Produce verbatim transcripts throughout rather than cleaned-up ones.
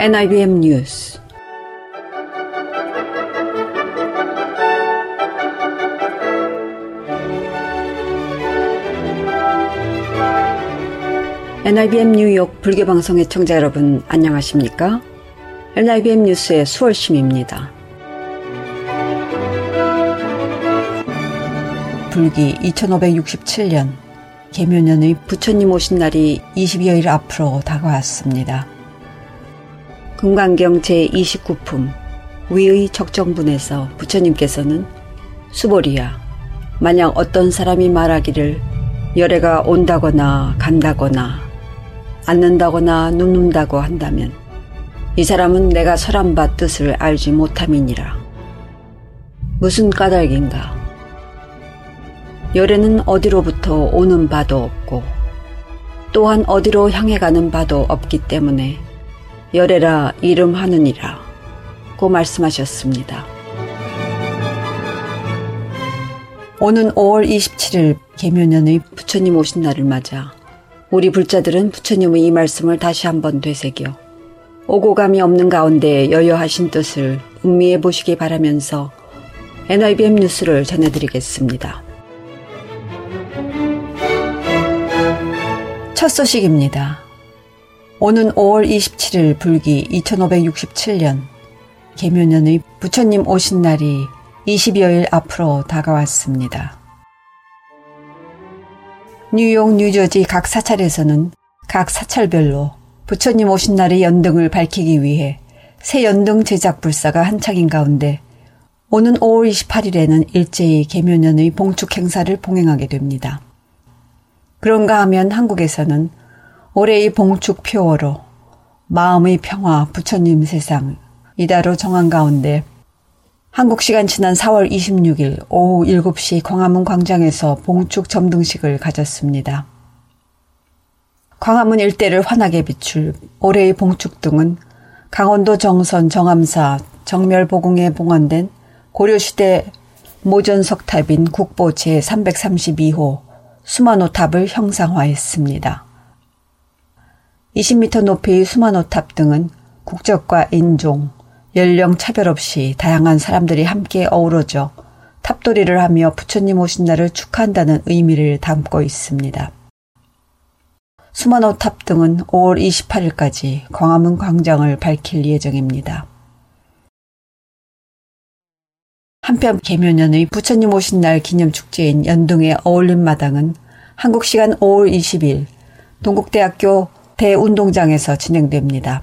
엔아이비엠 뉴스 엔아이비엠 뉴욕 불교방송의 청자 여러분 안녕하십니까? 엔아이비엠 뉴스의 수월심입니다. 불기 이천오백육십칠 년 계묘년의 부처님 오신 날이 이십여일 앞으로 다가왔습니다. 금강경 제이십구 품 위의 적정분에서 부처님께서는 수보리야, 만약 어떤 사람이 말하기를 열애가 온다거나 간다거나 앉는다거나 눕는다고 한다면 이 사람은 내가 설한 바 뜻을 알지 못함이니라. 무슨 까닭인가? 열애는 어디로부터 오는 바도 없고 또한 어디로 향해 가는 바도 없기 때문에 열애라 이름하느니라 고 말씀하셨습니다. 오는 오월 이십칠일 계묘년의 부처님 오신 날을 맞아 우리 불자들은 부처님의 이 말씀을 다시 한번 되새겨 오고감이 없는 가운데 여여하신 뜻을 음미해 보시기 바라면서 엔아이비엠 뉴스를 전해드리겠습니다. 첫 소식입니다. 오는 오월 이십칠일 불기 이천오백육십칠 년 계묘년의 부처님 오신 날이 이십여일 앞으로 다가왔습니다. 뉴욕, 뉴저지 각 사찰에서는 각 사찰별로 부처님 오신 날의 연등을 밝히기 위해 새 연등 제작 불사가 한창인 가운데 오는 오월 이십팔일에는 일제히 계묘년의 봉축 행사를 봉행하게 됩니다. 그런가 하면 한국에서는 올해의 봉축 표어로 마음의 평화 부처님 세상 이다로 정한 가운데 한국 시간 지난 사월 이십육일 오후 일곱시 광화문 광장에서 봉축 점등식을 가졌습니다. 광화문 일대를 환하게 비출 올해의 봉축등은 강원도 정선 정암사 정멸보궁에 봉헌된 고려시대 모전석탑인 국보 제삼백삼십이호 수마노탑을 형상화했습니다. 이십 미터 높이의 수마노탑 등은 국적과 인종, 연령 차별 없이 다양한 사람들이 함께 어우러져 탑돌이를 하며 부처님 오신 날을 축하한다는 의미를 담고 있습니다. 수마노탑 등은 오월 이십팔일까지 광화문 광장을 밝힐 예정입니다. 한편 계묘년의 부처님 오신 날 기념축제인 연등의 어울림마당은 한국 시간 오월 이십일 동국대학교 대운동장에서 진행됩니다.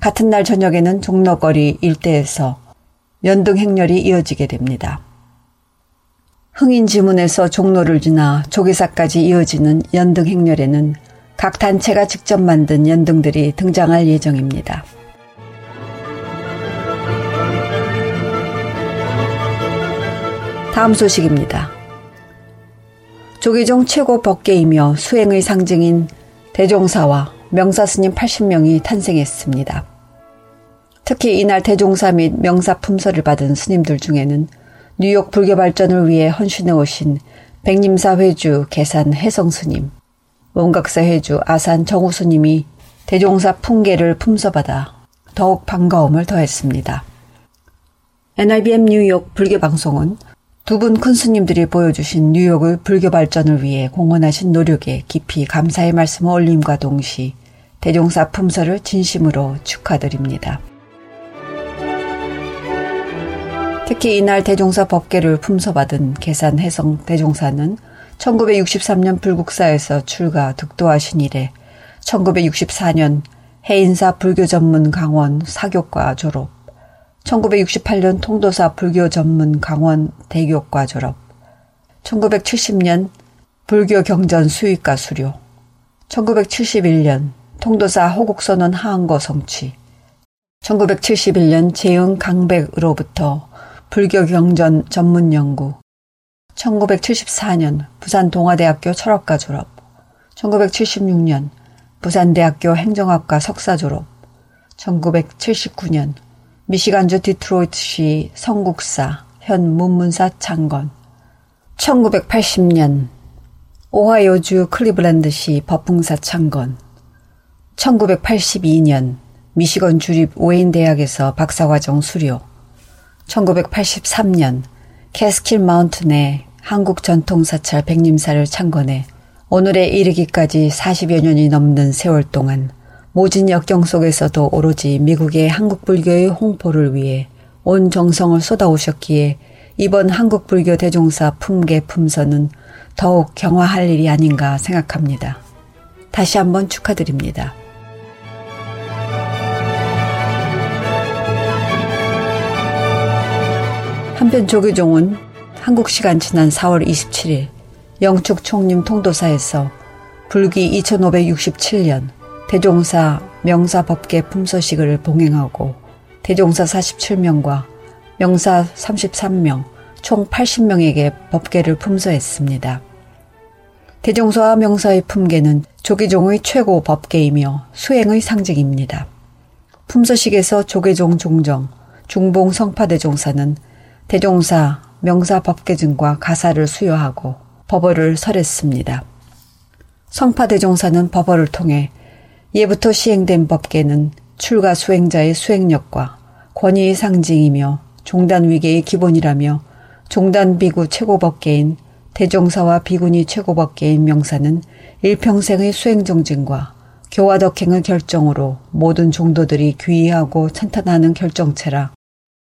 같은 날 저녁에는 종로거리 일대에서 연등 행렬이 이어지게 됩니다. 흥인지문에서 종로를 지나 조계사까지 이어지는 연등 행렬에는 각 단체가 직접 만든 연등들이 등장할 예정입니다. 다음 소식입니다. 조계종 최고 법계이며 수행의 상징인 대종사와 명사스님 팔십 명이 탄생했습니다. 특히 이날 대종사 및 명사 품서를 받은 스님들 중에는 뉴욕 불교 발전을 위해 헌신해 오신 백림사 회주 계산 해성 스님, 원각사 회주 아산 정우 스님이 대종사 풍계를 품서받아 더욱 반가움을 더했습니다. 엔아이비엠 뉴욕 불교 방송은 두 분 큰 스님들이 보여주신 뉴욕의 불교 발전을 위해 공헌하신 노력에 깊이 감사의 말씀을 올림과 동시 대종사 품서를 진심으로 축하드립니다. 특히 이날 대종사 법계를 품서받은 계산 해성 대종사는 천구백육십삼년 불국사에서 출가 득도하신 이래 천구백육십사년 해인사 불교 전문 강원 사교과 졸업, 천구백육십팔년 통도사 불교 전문 강원 대교과 졸업, 천구백칠십년 불교 경전 수의과 수료, 천구백칠십일년 통도사 호국선언 하안거 성취, 천구백칠십일년 재흥 강백으로부터 불교 경전 전문 연구, 천구백칠십사년 부산 동아대학교 철학과 졸업, 천구백칠십육년 부산대학교 행정학과 석사 졸업, 천구백칠십구년 미시간주 디트로이트시 성국사, 현 문문사 창건. 천구백팔십 년 오하이오주 클리블랜드시 법풍사 창건. 천구백팔십이 년 미시건 주립 오웨인 대학에서 박사과정 수료. 천구백팔십삼 년 캐스킬 마운틴에 한국 전통사찰 백림사를 창건해 오늘에 이르기까지 사십여 년이 넘는 세월 동안 모진 역경 속에서도 오로지 미국의 한국불교의 홍포를 위해 온 정성을 쏟아오셨기에 이번 한국불교 대종사 품계 품선은 더욱 경화할 일이 아닌가 생각합니다. 다시 한번 축하드립니다. 한편 조계종은 한국 시간 지난 사월 이십칠일 영축 총림 통도사에서 불기 이천오백육십칠 년 대종사 명사법계 품서식을 봉행하고 대종사 사십칠 명과 명사 삼십삼 명, 총 팔십 명에게 법계를 품서했습니다. 대종사와 명사의 품계는 조계종의 최고 법계이며 수행의 상징입니다. 품서식에서 조계종 종정, 중봉 성파 대종사는 대종사, 명사 법계증과 가사를 수여하고 법어를 설했습니다. 성파 대종사는 법어를 통해 예부터 시행된 법계는 출가 수행자의 수행력과 권위의 상징이며 종단 위계의 기본이라며 종단 비구 최고법계인 대종사와 비군이 최고법계인 명사는 일평생의 수행정진과 교화덕행의 결정으로 모든 종도들이 귀의하고 찬탄하는 결정체라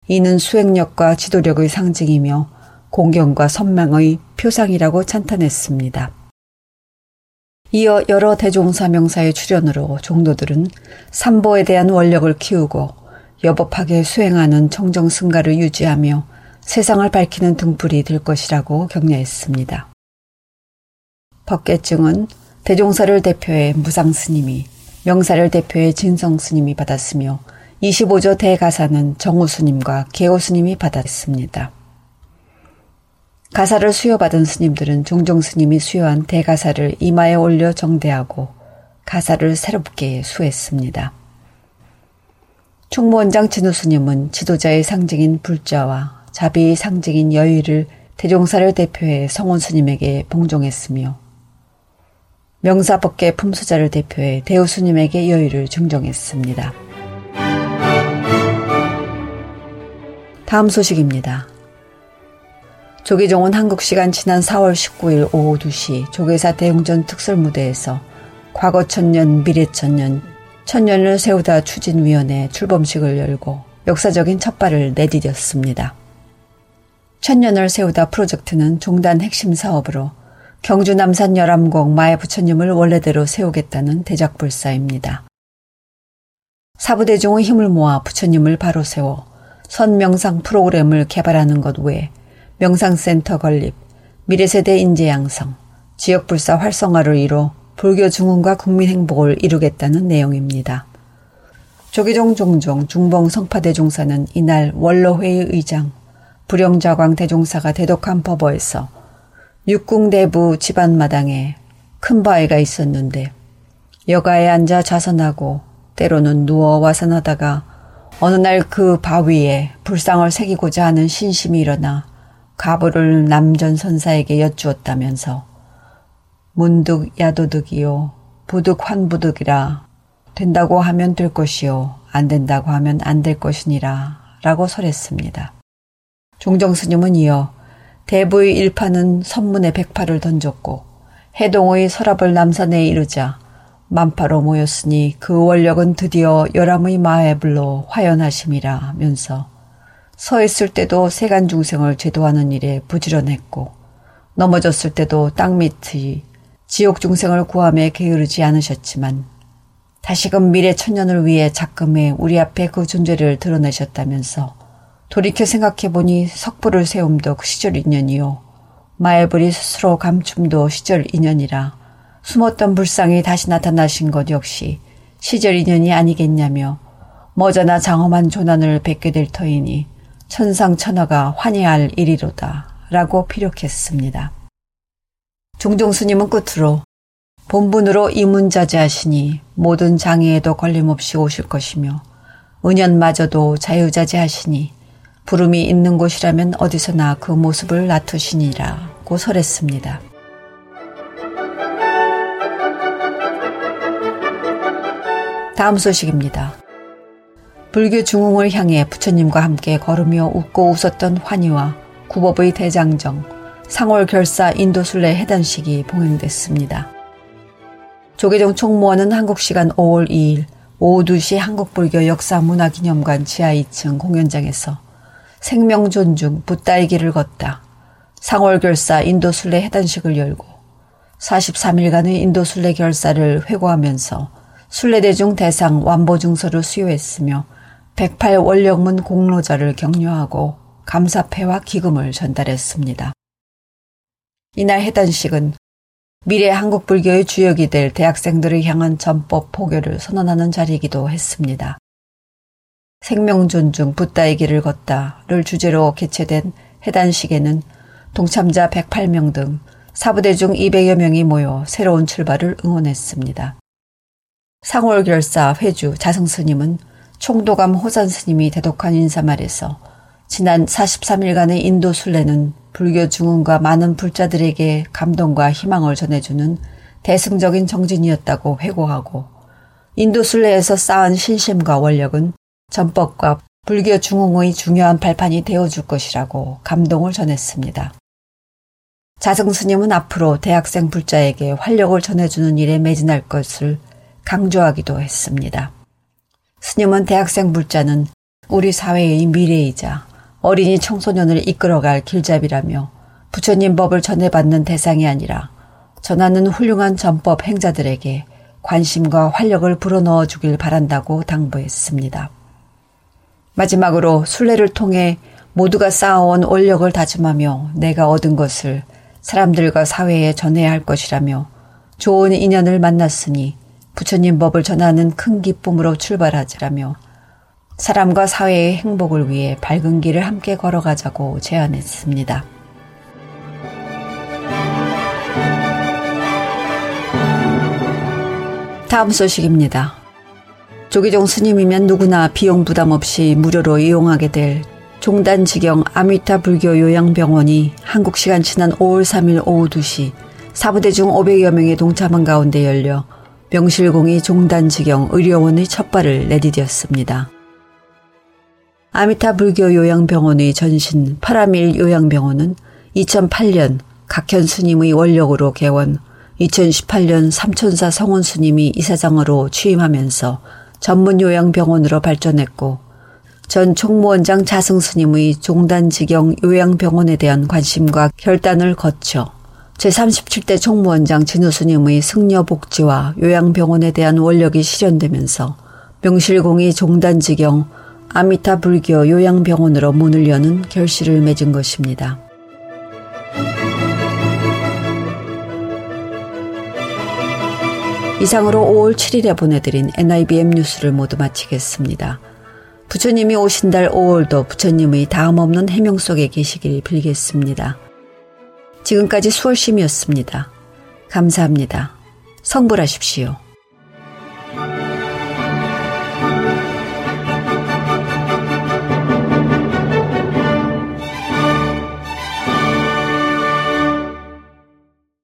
이는 수행력과 지도력의 상징이며 공경과 선망의 표상이라고 찬탄했습니다. 이어 여러 대종사 명사의 출연으로 종도들은 삼보에 대한 원력을 키우고 여법하게 수행하는 청정승가를 유지하며 세상을 밝히는 등불이 될 것이라고 격려했습니다. 법계증은 대종사를 대표해 무상스님이, 명사를 대표해 진성스님이 받았으며 이십오 조 대가사는 정우스님과 계호스님이 받았습니다. 가사를 수여받은 스님들은 종종 스님이 수여한 대가사를 이마에 올려 정대하고 가사를 새롭게 수했습니다. 총무원장 진우 스님은 지도자의 상징인 불자와 자비의 상징인 여의를 대종사를 대표해 성원 스님에게 봉종했으며 명사법계 품수자를 대표해 대우 스님에게 여의를 증정했습니다. 다음 소식입니다. 조계종은 한국 시간 지난 사월 십구일 오후 두 시 조계사 대웅전 특설무대에서 과거 천년, 미래 천년, 천년을 세우다 추진위원회 출범식을 열고 역사적인 첫발을 내디뎠습니다. 천년을 세우다 프로젝트는 종단 핵심 사업으로 경주 남산 열암곡 마애 부처님을 원래대로 세우겠다는 대작불사입니다. 사부대종의 힘을 모아 부처님을 바로 세워 선명상 프로그램을 개발하는 것 외에 명상센터 건립, 미래세대 인재 양성, 지역불사 활성화를 이뤄 불교 증흥과 국민 행복을 이루겠다는 내용입니다. 조계종 종종 중봉 성파 대종사는 이날 원로회의 의장, 불영자광 대종사가 대독한 법어에서 육궁대부 집안 마당에 큰 바위가 있었는데 여가에 앉아 좌선하고 때로는 누워 와선하다가 어느 날 그 바위에 불상을 새기고자 하는 신심이 일어나 가부를 남전 선사에게 여쭈었다면서 문득 야도득이요 부득 환부득이라 된다고 하면 될 것이요 안 된다고 하면 안 될 것이니라 라고 설했습니다. 종정스님은 이어 대부의 일파는 선문에 백파를 던졌고 해동의 서랍을 남산에 이르자 만파로 모였으니 그 원력은 드디어 열암의 마애불로 화연하심이라면서 서 있을 때도 세간 중생을 제도하는 일에 부지런했고 넘어졌을 때도 땅 밑의 지옥 중생을 구함에 게으르지 않으셨지만 다시금 미래 천년을 위해 작금해 우리 앞에 그 존재를 드러내셨다면서 돌이켜 생각해보니 석불을 세움도 시절 인연이요 마애불이 스스로 감춤도 시절 인연이라 숨었던 불상이 다시 나타나신 것 역시 시절 인연이 아니겠냐며 머자나 장엄한 조난을 뵙게 될 터이니 천상천하가 환희할 일이로다 라고 피력했습니다. 종종스님은 끝으로 본분으로 이문자제하시니 모든 장애에도 걸림없이 오실 것이며 은연마저도 자유자재하시니 부름이 있는 곳이라면 어디서나 그 모습을 나투시니라고 설했습니다. 다음 소식입니다. 불교 중흥을 향해 부처님과 함께 걸으며 웃고 웃었던 환희와 구법의 대장정, 상월결사 인도순례 해단식이 봉행됐습니다. 조계종 총무원은 한국시간 오월 이일 오후 두 시 한국불교 역사문화기념관 지하 이 층 공연장에서 생명존중 붓다의 길을 걷다 상월결사 인도순례 해단식을 열고 사십삼 일간의 인도순례 결사를 회고하면서 순례대중 대상 완보증서를 수여했으며 백팔 원령문 공로자를 격려하고 감사패와 기금을 전달했습니다. 이날 해단식은 미래 한국불교의 주역이 될 대학생들을 향한 전법 포교를 선언하는 자리이기도 했습니다. 생명존중 붓다의 길을 걷다를 주제로 개최된 해단식에는 동참자 백팔 명 등 사부대중 이백여 명이 모여 새로운 출발을 응원했습니다. 상월결사 회주 자승스님은 총도감 호산스님이 대독한 인사말에서 지난 사십삼 일간의 인도순례는 불교 중흥과 많은 불자들에게 감동과 희망을 전해주는 대승적인 정진이었다고 회고하고 인도순례에서 쌓은 신심과 원력은 전법과 불교 중흥의 중요한 발판이 되어줄 것이라고 감동을 전했습니다. 자승스님은 앞으로 대학생 불자에게 활력을 전해주는 일에 매진할 것을 강조하기도 했습니다. 스님은 대학생 불자는 우리 사회의 미래이자 어린이 청소년을 이끌어갈 길잡이라며 부처님 법을 전해받는 대상이 아니라 전하는 훌륭한 전법 행자들에게 관심과 활력을 불어넣어 주길 바란다고 당부했습니다. 마지막으로 순례를 통해 모두가 쌓아온 원력을 다짐하며 내가 얻은 것을 사람들과 사회에 전해야 할 것이라며 좋은 인연을 만났으니 부처님 법을 전하는 큰 기쁨으로 출발하자라며 사람과 사회의 행복을 위해 밝은 길을 함께 걸어가자고 제안했습니다. 다음 소식입니다. 조계종 스님이면 누구나 비용 부담 없이 무료로 이용하게 될 종단지경 아미타 불교 요양병원이 한국 시간 지난 오월 삼일 오후 두 시 사부대중 오백여 명의 동참한 가운데 열려 명실공히 종단지경 의료원의 첫발을 내디뎠습니다. 아미타 불교 요양병원의 전신 파라밀 요양병원은 이천팔 년 각현 스님의 원력으로 개원, 이천십팔 년 삼천사 성원 스님이 이사장으로 취임하면서 전문 요양병원으로 발전했고 전 총무원장 자승 스님의 종단지경 요양병원에 대한 관심과 결단을 거쳐 제삼십칠 대 총무원장 진우 스님의 승려복지와 요양병원에 대한 원력이 실현되면서 명실공히 종단지경 아미타 불교 요양병원으로 문을 여는 결실을 맺은 것입니다. 이상으로 오월 칠일에 보내드린 엔아이비엠 뉴스를 모두 마치겠습니다. 부처님이 오신 달 오월도 부처님의 다음 없는 해명 속에 계시길 빌겠습니다. 지금까지 수월심이었습니다. 감사합니다. 성불하십시오.